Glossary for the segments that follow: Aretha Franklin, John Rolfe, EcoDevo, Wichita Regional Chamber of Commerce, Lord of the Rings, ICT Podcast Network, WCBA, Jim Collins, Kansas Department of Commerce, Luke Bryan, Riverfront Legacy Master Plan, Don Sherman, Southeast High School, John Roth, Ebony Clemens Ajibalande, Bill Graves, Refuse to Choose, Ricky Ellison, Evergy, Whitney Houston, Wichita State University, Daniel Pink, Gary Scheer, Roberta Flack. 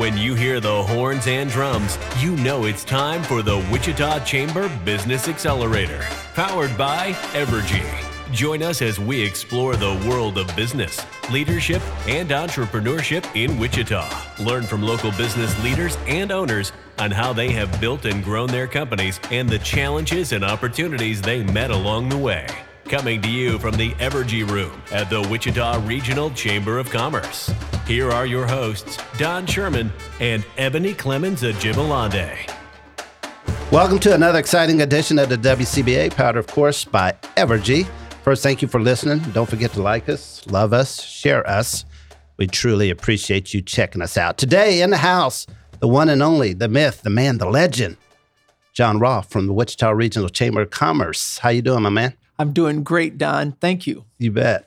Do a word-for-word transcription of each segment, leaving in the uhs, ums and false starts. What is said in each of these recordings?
When you hear the horns and drums, you know it's time for the Wichita Chamber Business Accelerator, powered by Evergy. Join us as we explore the world of business, leadership, and entrepreneurship in Wichita. Learn from local business leaders and owners on how they have built and grown their companies and the challenges and opportunities they met along the way. Coming to you from the Evergy Room at the Wichita Regional Chamber of Commerce. Here are your hosts, Don Sherman and Ebony Clemens Ajibalande. Welcome to another exciting edition of the W C B A, powered, of course, by Evergy. First, thank you for listening. Don't forget to like us, love us, share us. We truly appreciate you checking us out. Today in the house, the one and only, the myth, the man, the legend, John Roth from the Wichita Regional Chamber of Commerce. How you doing, my man? I'm doing great, Don. Thank you. You bet.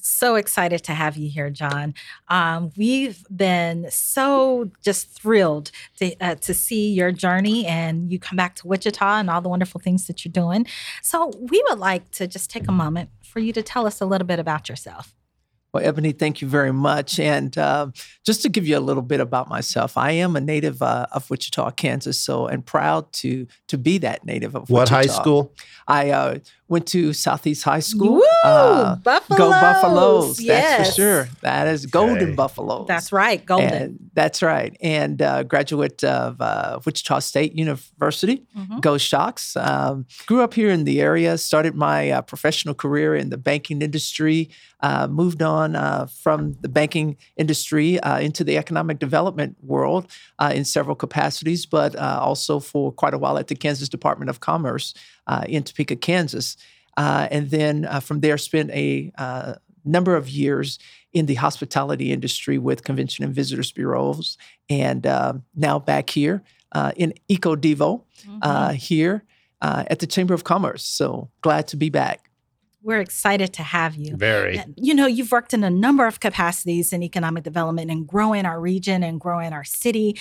So excited to have you here, John. Um, we've been so just thrilled to, uh, to see your journey and you come back to Wichita and all the wonderful things that you're doing. So we would like to just take a moment for you to tell us a little bit about yourself. Well, Ebony, thank you very much. And uh, just to give you a little bit about myself, I am a native uh, of Wichita, Kansas, so and proud to to be that native of what Wichita. What high school? I uh, went to Southeast High School. Woo! Uh, Buffaloes! Go Buffaloes, yes. That's for sure. That is Golden okay. Buffaloes. That's right, Golden. And, that's right. And uh, graduate of uh, Wichita State University, mm-hmm. Go Shox. Um, grew up here in the area, started my uh, professional career in the banking industry, uh, moved on Uh, from the banking industry uh, into the economic development world uh, in several capacities, but uh, also for quite a while at the Kansas Department of Commerce uh, in Topeka, Kansas. Uh, and then uh, from there, spent a uh, number of years in the hospitality industry with Convention and Visitors Bureaus, and uh, now back here uh, in EcoDevo mm-hmm. uh, here uh, at the Chamber of Commerce. So glad to be back. We're excited to have you. Very. You know, you've worked in a number of capacities in economic development and growing our region and growing our city.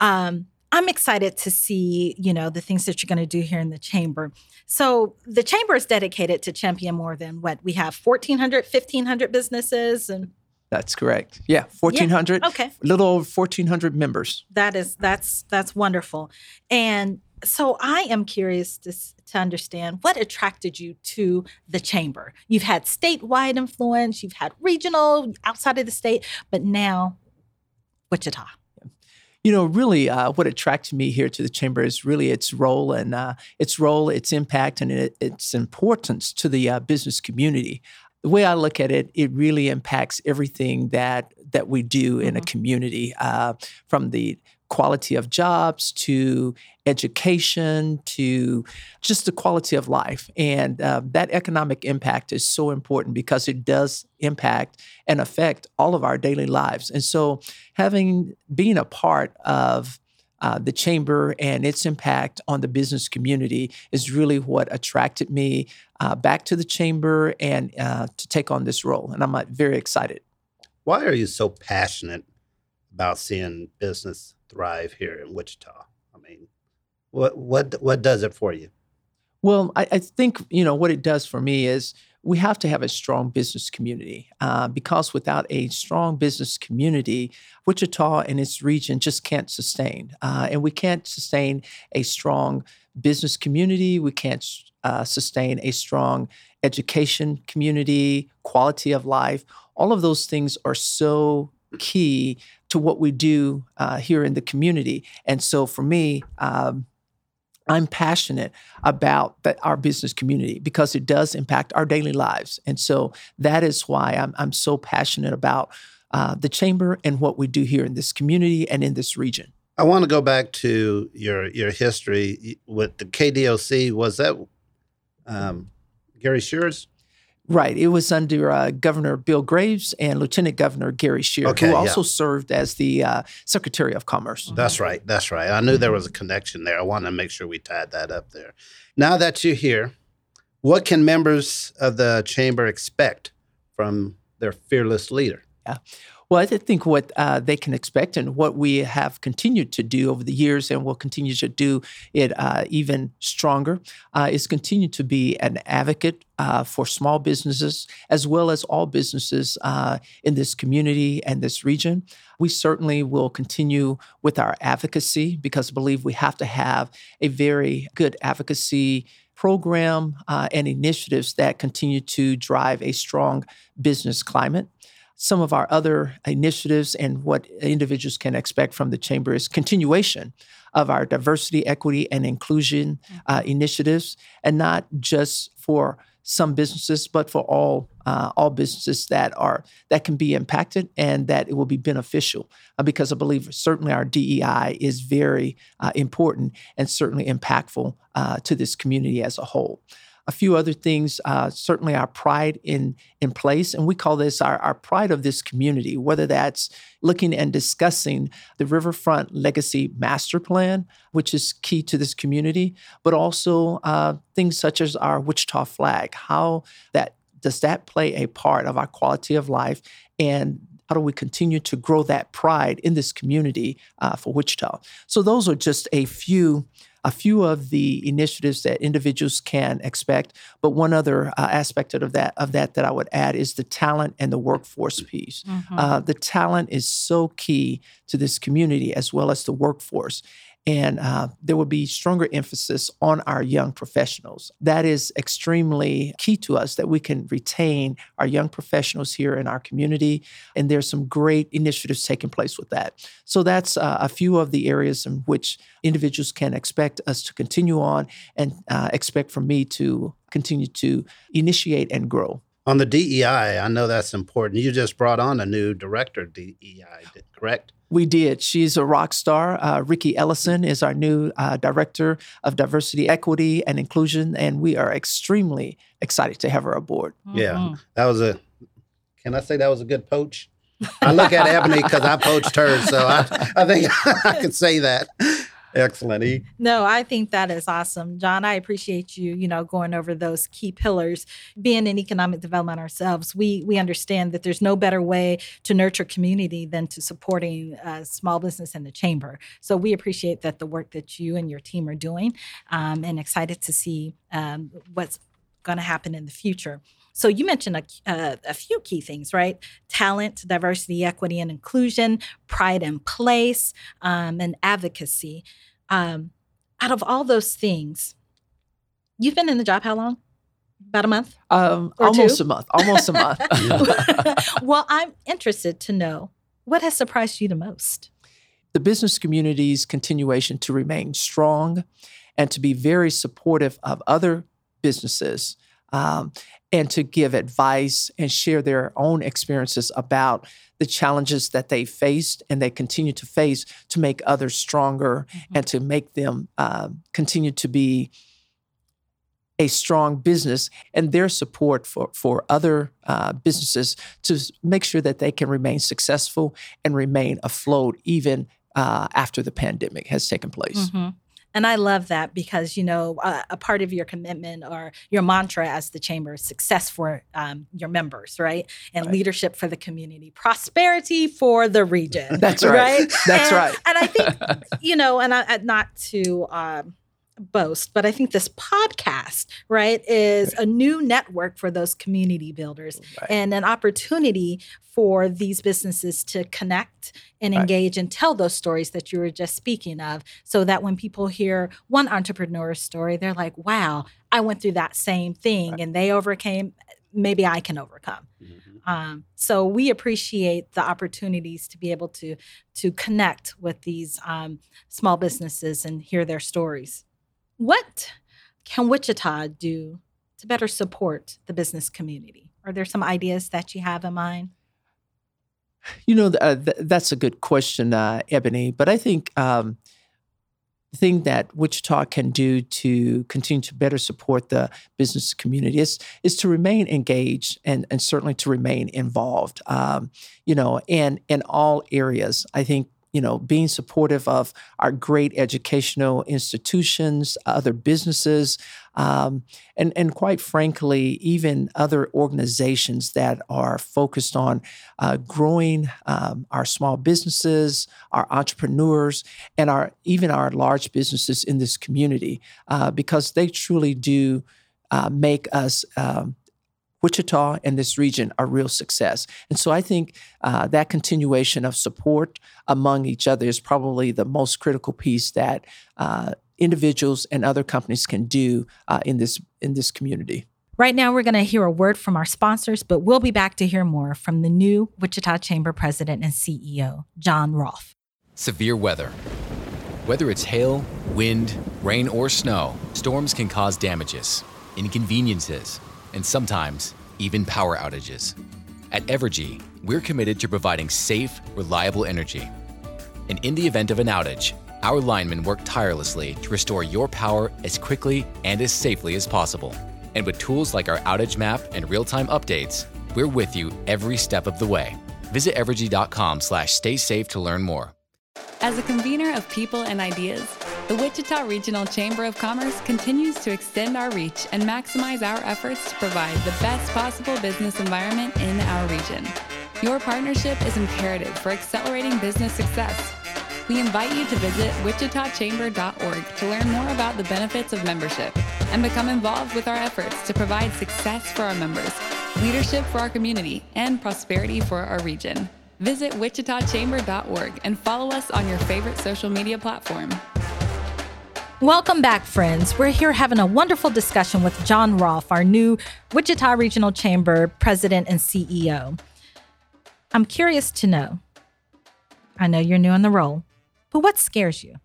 Um, I'm excited to see, you know, the things that you're going to do here in the chamber. So the chamber is dedicated to champion more than what we have, fourteen hundred, fifteen hundred businesses and. That's correct. Yeah, fourteen hundred. Yeah. Okay. A little over fourteen hundred members. That is, that's, that's wonderful. And so I am curious to, to understand what attracted you to the chamber. You've had statewide influence, you've had regional outside of the state, but now Wichita. You know, really uh, what attracted me here to the chamber is really its role and uh, its role, its impact, and it, its importance to the uh, business community. The way I look at it, it really impacts everything that that we do mm-hmm. in a community, uh, from the quality of jobs to education to just the quality of life. And uh, that economic impact is so important because it does impact and affect all of our daily lives. And so having, being a part of uh, the chamber and its impact on the business community is really what attracted me uh, back to the chamber and uh, to take on this role. And I'm uh, very excited. Why are you so passionate about seeing business thrive here in Wichita? I mean, what what what does it for you? Well, I, I think, you know, what it does for me is we have to have a strong business community uh, because without a strong business community, Wichita and its region just can't sustain. Uh, and we can't sustain a strong business community. We can't uh, sustain a strong education community, quality of life. All of those things are so key to what we do uh, here in the community. And so for me, um, I'm passionate about the, our business community because it does impact our daily lives. And so that is why I'm, I'm so passionate about uh, the chamber and what we do here in this community and in this region. I want to go back to your your history with the K D O C. Was that um, Gary Shearer's? Right. It was under uh, Governor Bill Graves and Lieutenant Governor Gary Scheer, okay, who also yeah. served as the uh, Secretary of Commerce. That's right. That's right. I knew there was a connection there. I wanted to make sure we tied that up there. Now that you're here, what can members of the chamber expect from their fearless leader? Yeah. Well, I think what uh, they can expect and what we have continued to do over the years and will continue to do it uh, even stronger uh, is continue to be an advocate uh, for small businesses as well as all businesses uh, in this community and this region. We certainly will continue with our advocacy because I believe we have to have a very good advocacy program uh, and initiatives that continue to drive a strong business climate. Some of our other initiatives and what individuals can expect from the chamber is continuation of our diversity, equity, and inclusion uh, initiatives, and not just for some businesses, but for all uh, all businesses that are that can be impacted and that it will be beneficial. Uh, because I believe certainly our D E I is very uh, important and certainly impactful uh, to this community as a whole. A few other things, uh, certainly our pride in in place, and we call this our, our pride of this community, whether that's looking and discussing the Riverfront Legacy Master Plan, which is key to this community, but also uh, things such as our Wichita flag. How that does that play a part of our quality of life, and how do we continue to grow that pride in this community uh, for Wichita? So those are just a few A few of the initiatives that individuals can expect, but one other uh, aspect of that of that that I would add is the talent and the workforce piece. Mm-hmm. Uh, the talent is so key to this community as well as the workforce, and uh, there will be stronger emphasis on our young professionals. That is extremely key to us, that we can retain our young professionals here in our community, and there's some great initiatives taking place with that. So that's uh, a few of the areas in which individuals can expect us to continue on and uh, expect from me to continue to initiate and grow. On the D E I, I know that's important. You just brought on a new director of D E I, correct? We did. She's a rock star. Uh, Ricky Ellison is our new uh, Director of Diversity, Equity, and Inclusion, and we are extremely excited to have her aboard. Mm-hmm. Yeah, that was a, can I say that was a good poach? I look at Ebony because I poached her, so I, I think I can say that. Excellent. E. No, I think that is awesome, John. I appreciate you, you know, going over those key pillars. Being in economic development ourselves, we we understand that there's no better way to nurture community than to supporting uh, small business in the chamber. So we appreciate that the work that you and your team are doing, um, and excited to see um, what's going to happen in the future. So you mentioned a, uh, a few key things, right? Talent, diversity, equity, and inclusion, pride in place, um, and advocacy. Um, out of all those things, you've been in the job how long? About a month? Um, almost two? a month. Almost a month. Well, I'm interested to know, what has surprised you the most? The business community's continuation to remain strong and to be very supportive of other businesses, um, and to give advice and share their own experiences about the challenges that they faced and they continue to face to make others stronger, mm-hmm. and to make them uh, continue to be a strong business, and their support for, for other uh, businesses to make sure that they can remain successful and remain afloat even uh, after the pandemic has taken place. Mm-hmm. And I love that because, you know, uh, a part of your commitment or your mantra as the chamber is success for um, your members, right? And right. Leadership for the community, prosperity for the region. That's right. right? That's and, right. And I think, you know, and I, not to um, boast, but I think this podcast, right, is right. a new network for those community builders, right. and an opportunity for these businesses to connect and right. engage and tell those stories that you were just speaking of, so that when people hear one entrepreneur's story, they're like, wow, I went through that same thing right. and they overcame, maybe I can overcome. Mm-hmm. Um, so we appreciate the opportunities to be able to, to connect with these um, small businesses and hear their stories. What can Wichita do to better support the business community? Are there some ideas that you have in mind? You know, uh, th- that's a good question, uh, Ebony. But I think um, thing that Wichita can do to continue to better support the business community is, is to remain engaged and, and certainly to remain involved, um, you know, in, in all areas. I think, you know, being supportive of our great educational institutions, other businesses, um, and, and quite frankly, even other organizations that are focused on uh, growing um, our small businesses, our entrepreneurs, and our even our large businesses in this community, uh, because they truly do uh, make us um, Wichita and this region are real success. And so I think uh, that continuation of support among each other is probably the most critical piece that uh, individuals and other companies can do uh, in this in this community. Right now, we're going to hear a word from our sponsors, but we'll be back to hear more from the new Wichita Chamber President and C E O, John Rolfe. Severe weather. Whether it's hail, wind, rain, or snow, storms can cause damages, inconveniences, and sometimes even power outages. At Evergy, we're committed to providing safe, reliable energy. And in the event of an outage, our linemen work tirelessly to restore your power as quickly and as safely as possible. And with tools like our outage map and real-time updates, we're with you every step of the way. Visit evergy.com slash stay safe to learn more. As a convener of people and ideas, the Wichita Regional Chamber of Commerce continues to extend our reach and maximize our efforts to provide the best possible business environment in our region. Your partnership is imperative for accelerating business success. We invite you to visit wichita chamber dot org to learn more about the benefits of membership and become involved with our efforts to provide success for our members, leadership for our community, and prosperity for our region. Visit wichita chamber dot org and follow us on your favorite social media platform. Welcome back, friends. We're here having a wonderful discussion with John Rolfe, our new Wichita Regional Chamber President and C E O. I'm curious to know, I know you're new in the role, but what scares you?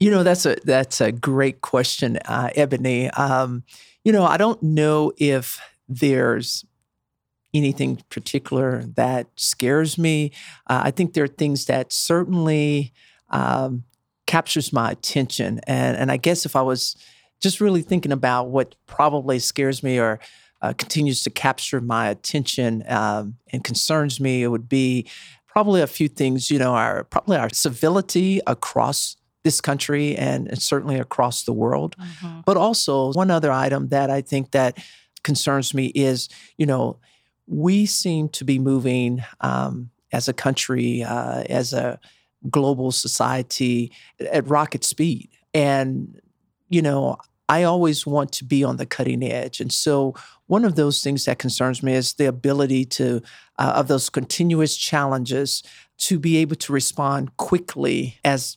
You know, that's a that's a great question, uh, Ebony. Um, you know, I don't know if there's anything particular that scares me. Uh, I think there are things that certainly Um, captures my attention. And, and I guess if I was just really thinking about what probably scares me or uh, continues to capture my attention um, and concerns me, it would be probably a few things, you know, our probably our civility across this country and, and certainly across the world. Mm-hmm. But also one other item that I think that concerns me is, you know, we seem to be moving um, as a country, uh, as a global society at rocket speed. And, you know, I always want to be on the cutting edge. And so one of those things that concerns me is the ability to, uh, of those continuous challenges, to be able to respond quickly as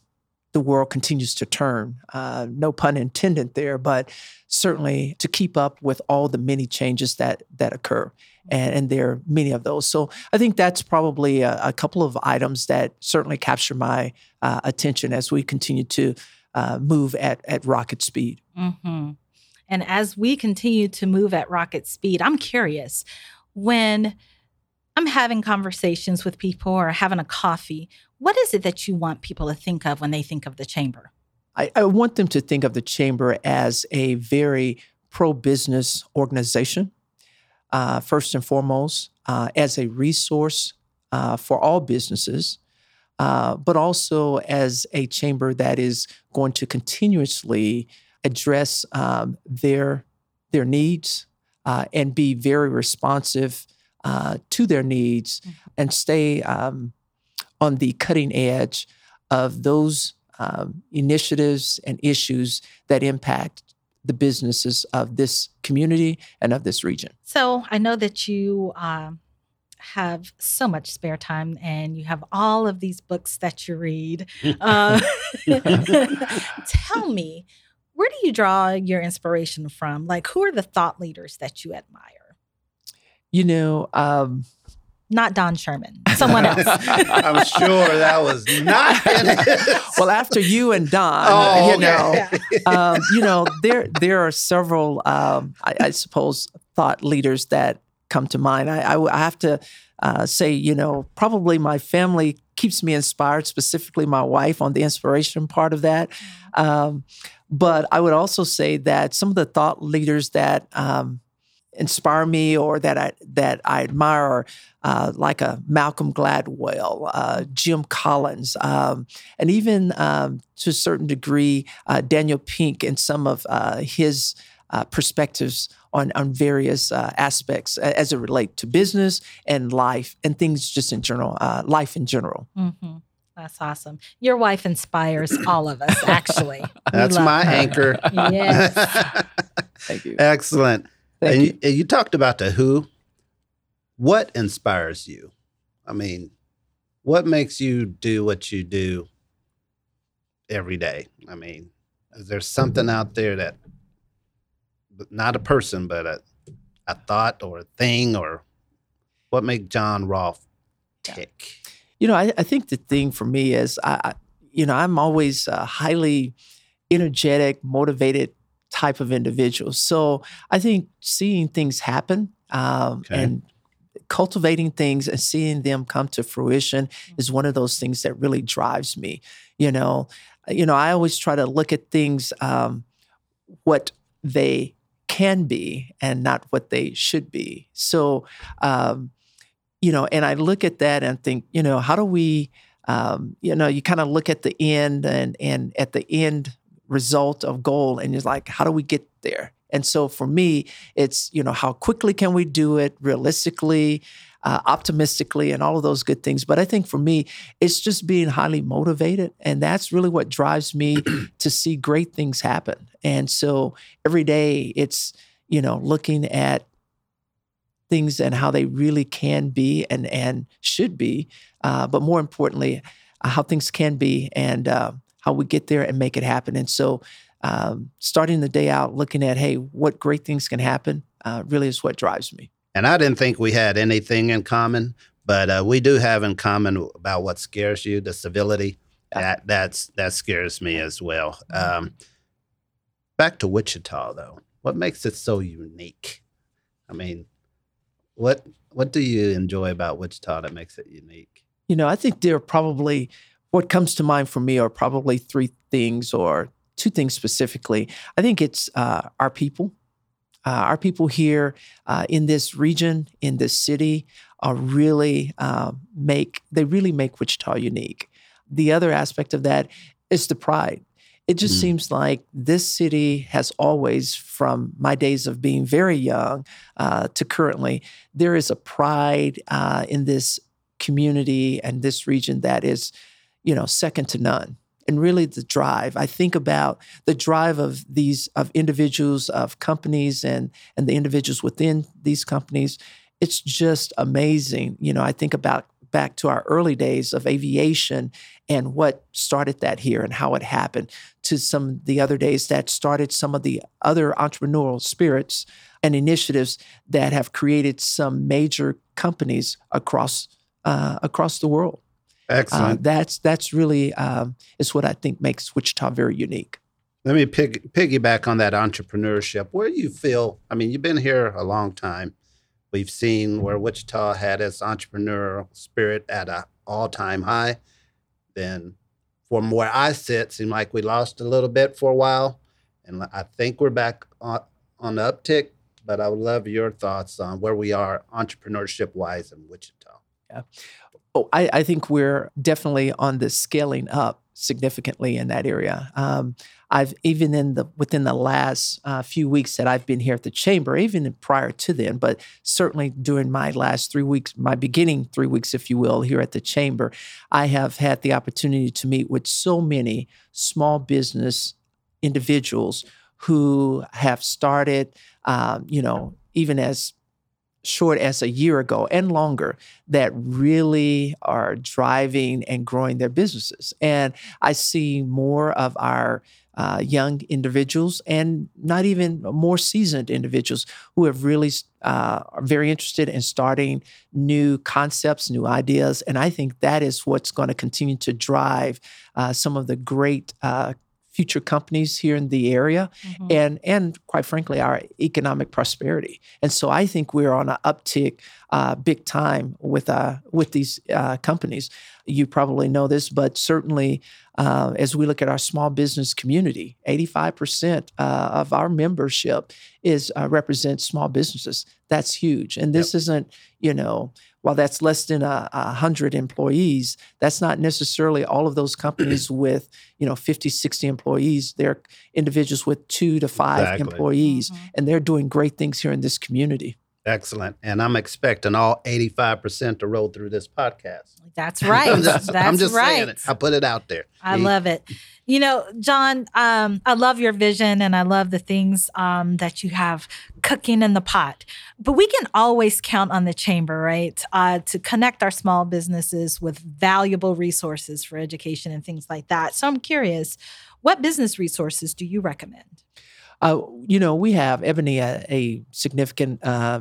the world continues to turn. Uh, no pun intended there, but certainly to keep up with all the many changes that that occur. And, and there are many of those. So I think that's probably a, a couple of items that certainly capture my uh, attention as we continue to uh, move at, at rocket speed. Mm-hmm. And as we continue to move at rocket speed, I'm curious, when I'm having conversations with people or having a coffee, what is it that you want people to think of when they think of the chamber? I, I want them to think of the chamber as a very pro-business organization. Uh, first and foremost, uh, as a resource uh, for all businesses, uh, but also as a chamber that is going to continuously address um, their their needs uh, and be very responsive uh, to their needs and stay um, on the cutting edge of those um, initiatives and issues that impact the businesses of this community and of this region. So I know that you uh, have so much spare time and you have all of these books that you read. Uh, tell me, where do you draw your inspiration from? Like, who are the thought leaders that you admire? You know, um, Not Don Sherman, someone else. I'm sure that was not it. Well, after you and Don, oh, you know, okay. um, you know, there there are several, um, I, I suppose, thought leaders that come to mind. I, I, I have to uh, say, you know, probably my family keeps me inspired, specifically my wife on the inspiration part of that. Um, but I would also say that some of the thought leaders that um, inspire me or that I that I admire are uh, like a Malcolm Gladwell, uh, Jim Collins, um, and even um, to a certain degree, uh, Daniel Pink and some of uh, his uh, perspectives on, on various uh, aspects as it relates to business and life and things just in general, uh, life in general. Mm-hmm. That's awesome. Your wife inspires all of us, actually. That's my her. anchor. Yes. Thank you. Excellent. Thank and you. You, you talked about the who. What inspires you? I mean, what makes you do what you do every day? I mean, is there something out there that, not a person, but a, a thought or a thing, or what makes John Rolfe tick? Yeah. You know, I, I think the thing for me is, I, you know, I'm always a highly energetic, motivated type of individual. So I think seeing things happen um, okay. and cultivating things and seeing them come to fruition is one of those things that really drives me. You know, you know, I always try to look at things, um, what they can be and not what they should be. So, um, You know, and I look at that and think, you know, how do we, um, you know, you kind of look at the end and and at the end result of goal, and it's like, how do we get there? And so for me, it's, you know, how quickly can we do it, realistically, uh, optimistically, and all of those good things. But I think for me, it's just being highly motivated, and that's really what drives me to see great things happen. And so every day, it's, you know, looking at things and how they really can be and, and should be, uh, but more importantly, uh, how things can be and uh, how we get there and make it happen. And so um, starting the day out looking at, hey, what great things can happen uh, really is what drives me. And I didn't think we had anything in common, but uh, we do have in common about what scares you, the civility. Yeah. That that's that scares me as well. Um, back to Wichita, though. What makes it so unique? I mean, What what do you enjoy about Wichita that makes it unique? You know, I think there are probably, what comes to mind for me are probably three things or two things specifically. I think it's uh, our people. Uh, our people here uh, in this region, in this city, are really uh, make, they really make Wichita unique. The other aspect of that is the pride. It just mm. seems like this city has always, from my days of being very young uh, to currently, there is a pride uh, in this community and this region that is, you know, second to none. And really the drive. I think about the drive of these, of individuals, of companies, and and the individuals within these companies. It's just amazing. You know, I think about back to our early days of aviation and what started that here and how it happened, to some of the other days that started some of the other entrepreneurial spirits and initiatives that have created some major companies across uh, across the world. Excellent. Uh, that's that's really um, is what I think makes Wichita very unique. Let me pig- piggyback on that entrepreneurship. Where do you feel? I mean, you've been here a long time. We've seen where Wichita had its entrepreneurial spirit at an all-time high. Then from where I sit, seemed like we lost a little bit for a while. And I think we're back on, on the uptick, but I would love your thoughts on where we are entrepreneurship-wise in Wichita. Yeah. Oh, I, I think we're definitely on the scaling up significantly in that area. Um, I've even in the within the last uh, few weeks that I've been here at the chamber, even prior to then, but certainly during my last three weeks, my beginning three weeks, if you will, here at the chamber, I have had the opportunity to meet with so many small business individuals who have started, um, you know, even as short as a year ago and longer, that really are driving and growing their businesses. And I see more of our uh, young individuals and not even more seasoned individuals who have really uh, are very interested in starting new concepts, new ideas. And I think that is what's going to continue to drive uh, some of the great uh, future companies here in the area, mm-hmm. and and quite frankly, our economic prosperity. And so I think we're on an uptick uh, big time with uh, with these uh, companies. You probably know this, but certainly uh, as we look at our small business community, eighty-five percent uh, of our membership is uh, represents small businesses. That's huge. And this yep. isn't, you know, while that's less than a, a hundred employees, that's not necessarily all of those companies with, you know, fifty, sixty employees. They're individuals with two to five exactly. employees, mm-hmm. and they're doing great things here in this community. Excellent. And I'm expecting all eighty-five percent to roll through this podcast. That's right. I'm just, That's I'm just right. saying it. I put it out there. I love it. You know, John, um, I love your vision and I love the things um, that you have cooking in the pot. But we can always count on the Chamber, right, uh, to connect our small businesses with valuable resources for education and things like that. So I'm curious, what business resources do you recommend? Uh, you know, we have, Ebony, a, a significant uh,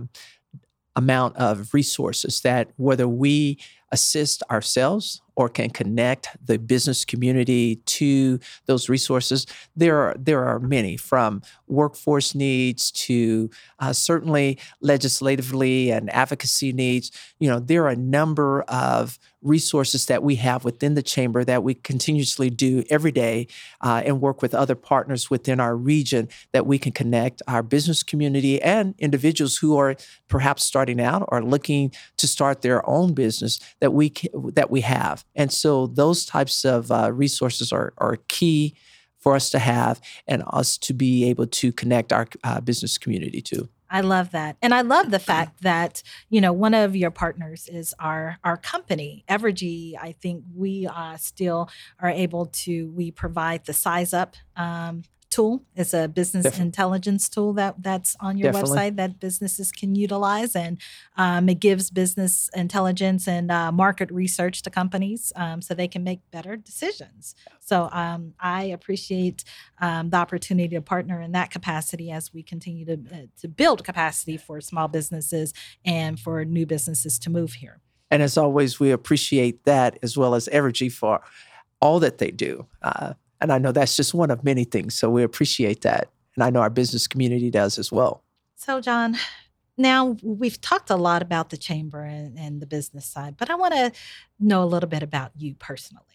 amount of resources that whether we assist ourselves or can connect the business community to those resources, there are there are many, from workforce needs to uh, certainly legislatively and advocacy needs. You know, there are a number of resources that we have within the Chamber that we continuously do every day uh, and work with other partners within our region that we can connect our business community and individuals who are perhaps starting out or looking to start their own business that we can, that we have. And so those types of uh, resources are, are key for us to have and us to be able to connect our uh, business community to. I love that. And I love the fact that, you know, one of your partners is our our company, Evergy. I think we uh, still are able to, we provide the size up um, tool. It's a business Definitely. intelligence tool that, that's on your Definitely. website that businesses can utilize. And um, it gives business intelligence and uh, market research to companies um, so they can make better decisions. So um, I appreciate um, the opportunity to partner in that capacity as we continue to uh, to build capacity for small businesses and for new businesses to move here. And as always, we appreciate that as well as Evergy for all that they do. Uh, and I know that's just one of many things. So we appreciate that. And I know our business community does as well. So, John, now we've talked a lot about the Chamber and, and the business side, but I want to know a little bit about you personally.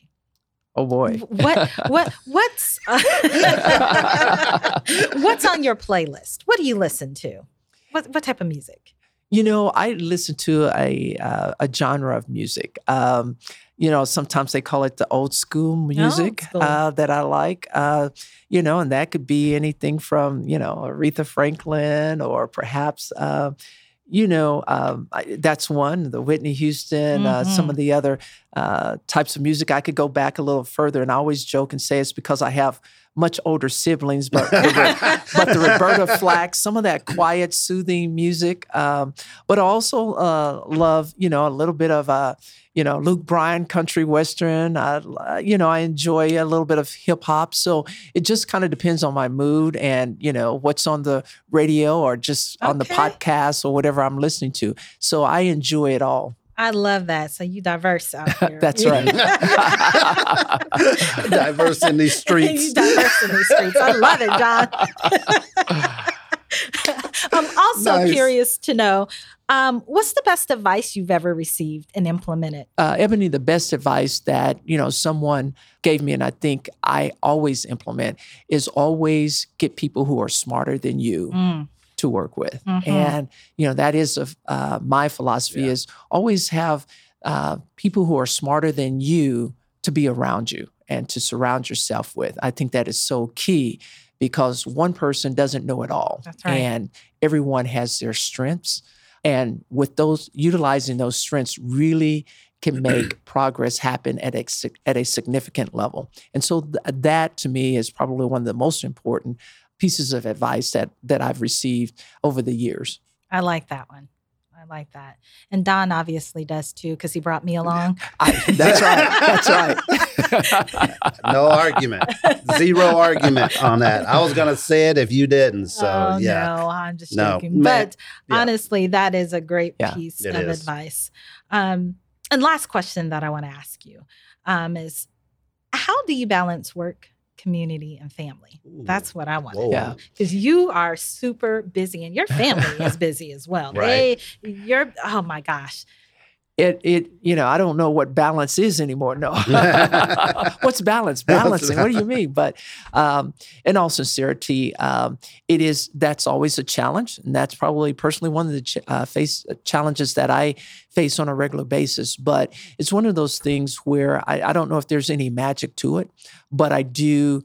Oh boy! What what what's uh, what's on your playlist? What do you listen to? What what type of music? You know, I listen to a uh, a genre of music. Um, you know, sometimes they call it the old school music oh, cool. uh, that I like. Uh, you know, and that could be anything from you know Aretha Franklin or perhaps. Uh, You know, um, I, that's one, the Whitney Houston, mm-hmm. uh, some of the other uh, types of music. I could go back a little further, and I always joke and say it's because I have much older siblings, but, the, but the Roberta Flack, some of that quiet, soothing music. Um, but I also uh, love, you know, a little bit of, uh, you know, Luke Bryan, country western. I, you know, I enjoy a little bit of hip hop. So it just kind of depends on my mood and, you know, what's on the radio or just okay. on the podcast or whatever I'm listening to. So I enjoy it all. I love that. So you diverse out here. That's right. Diverse in these streets. You diverse in these streets. I love it, John. I'm also nice. curious to know, um, what's the best advice you've ever received and implemented? Uh, Ebony, the best advice that, you know, someone gave me and I think I always implement is always get people who are smarter than you. Mm. to work with. Mm-hmm. And, you know, that is, a, uh, my philosophy yeah. is always have uh, people who are smarter than you to be around you and to surround yourself with. I think that is so key because one person doesn't know it all. That's right. And everyone has their strengths. And with those, utilizing those strengths really can make progress happen at a, at a significant level. And so th- that to me is probably one of the most important pieces of advice that that I've received over the years. I like that one. I like that. And Don obviously does too, because he brought me along. I, that's right. That's right. No argument. Zero argument on that. I was going to say it if you didn't. So oh, yeah. No, I'm just no. joking. But yeah. honestly, that is a great yeah, piece of is. advice. Um, and last question that I want to ask you um, is, how do you balance work, community, and family. Ooh. That's what I want to know. Because you are super busy, and your family is busy as well. Right. They, you're, oh my gosh. It, it, you know, I don't know what balance is anymore. No. What's balance? Balancing. What do you mean? But um, in all sincerity, um, it is, that's always a challenge. And that's probably personally one of the ch- uh, face uh, challenges that I face on a regular basis. But it's one of those things where I, I don't know if there's any magic to it, but I do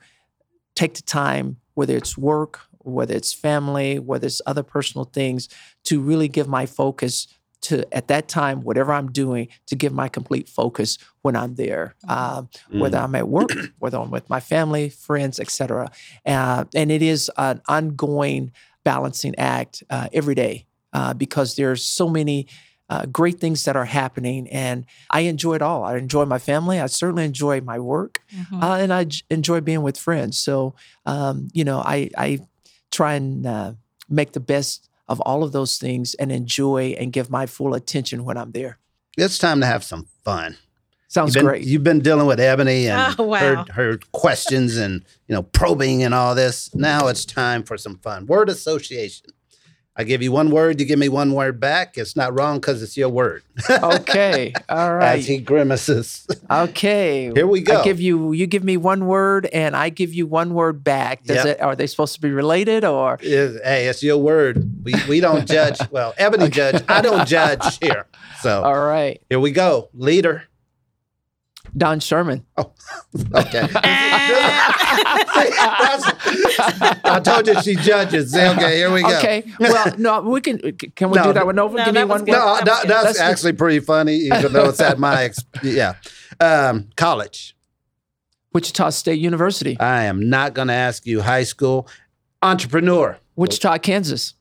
take the time, whether it's work, whether it's family, whether it's other personal things, to really give my focus to, at that time, whatever I'm doing, to give my complete focus when I'm there, um, mm. whether I'm at work, whether I'm with my family, friends, et cetera. Uh, and it is an ongoing balancing act uh, every day uh, because there's so many uh, great things that are happening, and I enjoy it all. I enjoy my family. I certainly enjoy my work, mm-hmm. uh, and I j- enjoy being with friends. So, um, you know, I, I try and uh, make the best of all of those things and enjoy and give my full attention when I'm there. It's time to have some fun. Sounds you've been, great. You've been dealing with Ebony and oh, wow. her, her questions and, you know, probing and all this. Now it's time for some fun. Word association. I give you one word, you give me one word back. It's not wrong because it's your word. Okay. All right. As he grimaces. Okay. Here we go. I give you, you give me one word and I give you one word back. Does yep. it? Are they supposed to be related or? It, hey, it's your word. We we don't judge. Well, Ebony okay. judge. I don't judge here. So. All right. Here we go. Leader. Don Sherman. Oh, okay. I told you she judges. Okay, here we go. Okay. Well, no, we can. Can we no, do that one over? No, Give me one. Good. No, that that, that's, that's actually good. Pretty funny, even though it's at my ex- yeah. Um, college, Wichita State University. I am not going to ask you high school. Entrepreneur, Wichita, Kansas.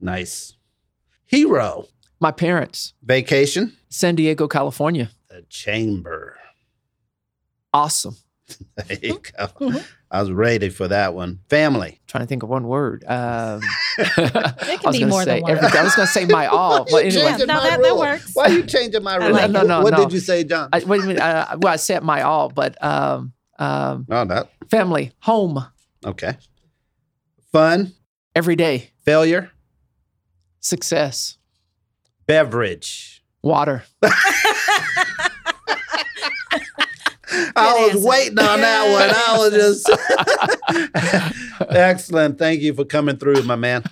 Nice. Hero, my parents. Vacation, San Diego, California. The Chamber. Awesome. There you go. Mm-hmm. I was ready for that one. Family. I'm trying to think of one word. Um, it can be more than one. Everything. I was going to say my all, but anyway. Yeah, no, that, that works. Why are you changing my rule? Like no, no, what no. did you say, John? I, wait a minute. I, well, I said my all, but um, um, no, that family, home. Okay. Fun. Every day. Failure. Success. Beverage. Water. I was waiting on that one. I was just excellent. Thank you for coming through, my man.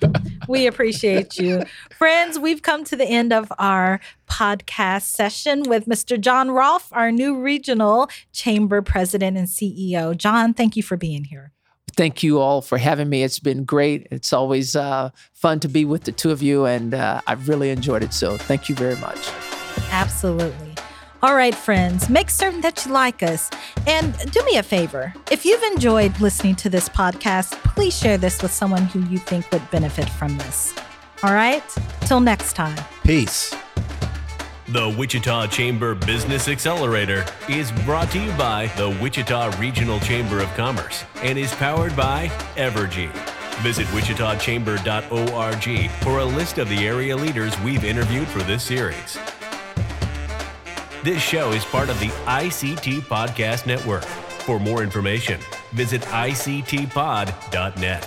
We appreciate you. Friends, we've come to the end of our podcast session with Mister John Rolfe, our new regional chamber president and C E O. John, thank you for being here. Thank you all for having me. It's been great. It's always uh, fun to be with the two of you, and uh, I've really enjoyed it. So thank you very much. Absolutely. All right, friends, make certain that you like us. And do me a favor. If you've enjoyed listening to this podcast, please share this with someone who you think would benefit from this. All right? Till next time. Peace. The Wichita Chamber Business Accelerator is brought to you by the Wichita Regional Chamber of Commerce and is powered by Evergy. Visit wichita chamber dot org for a list of the area leaders we've interviewed for this series. This show is part of the I C T Podcast Network. For more information, visit I C T pod dot net.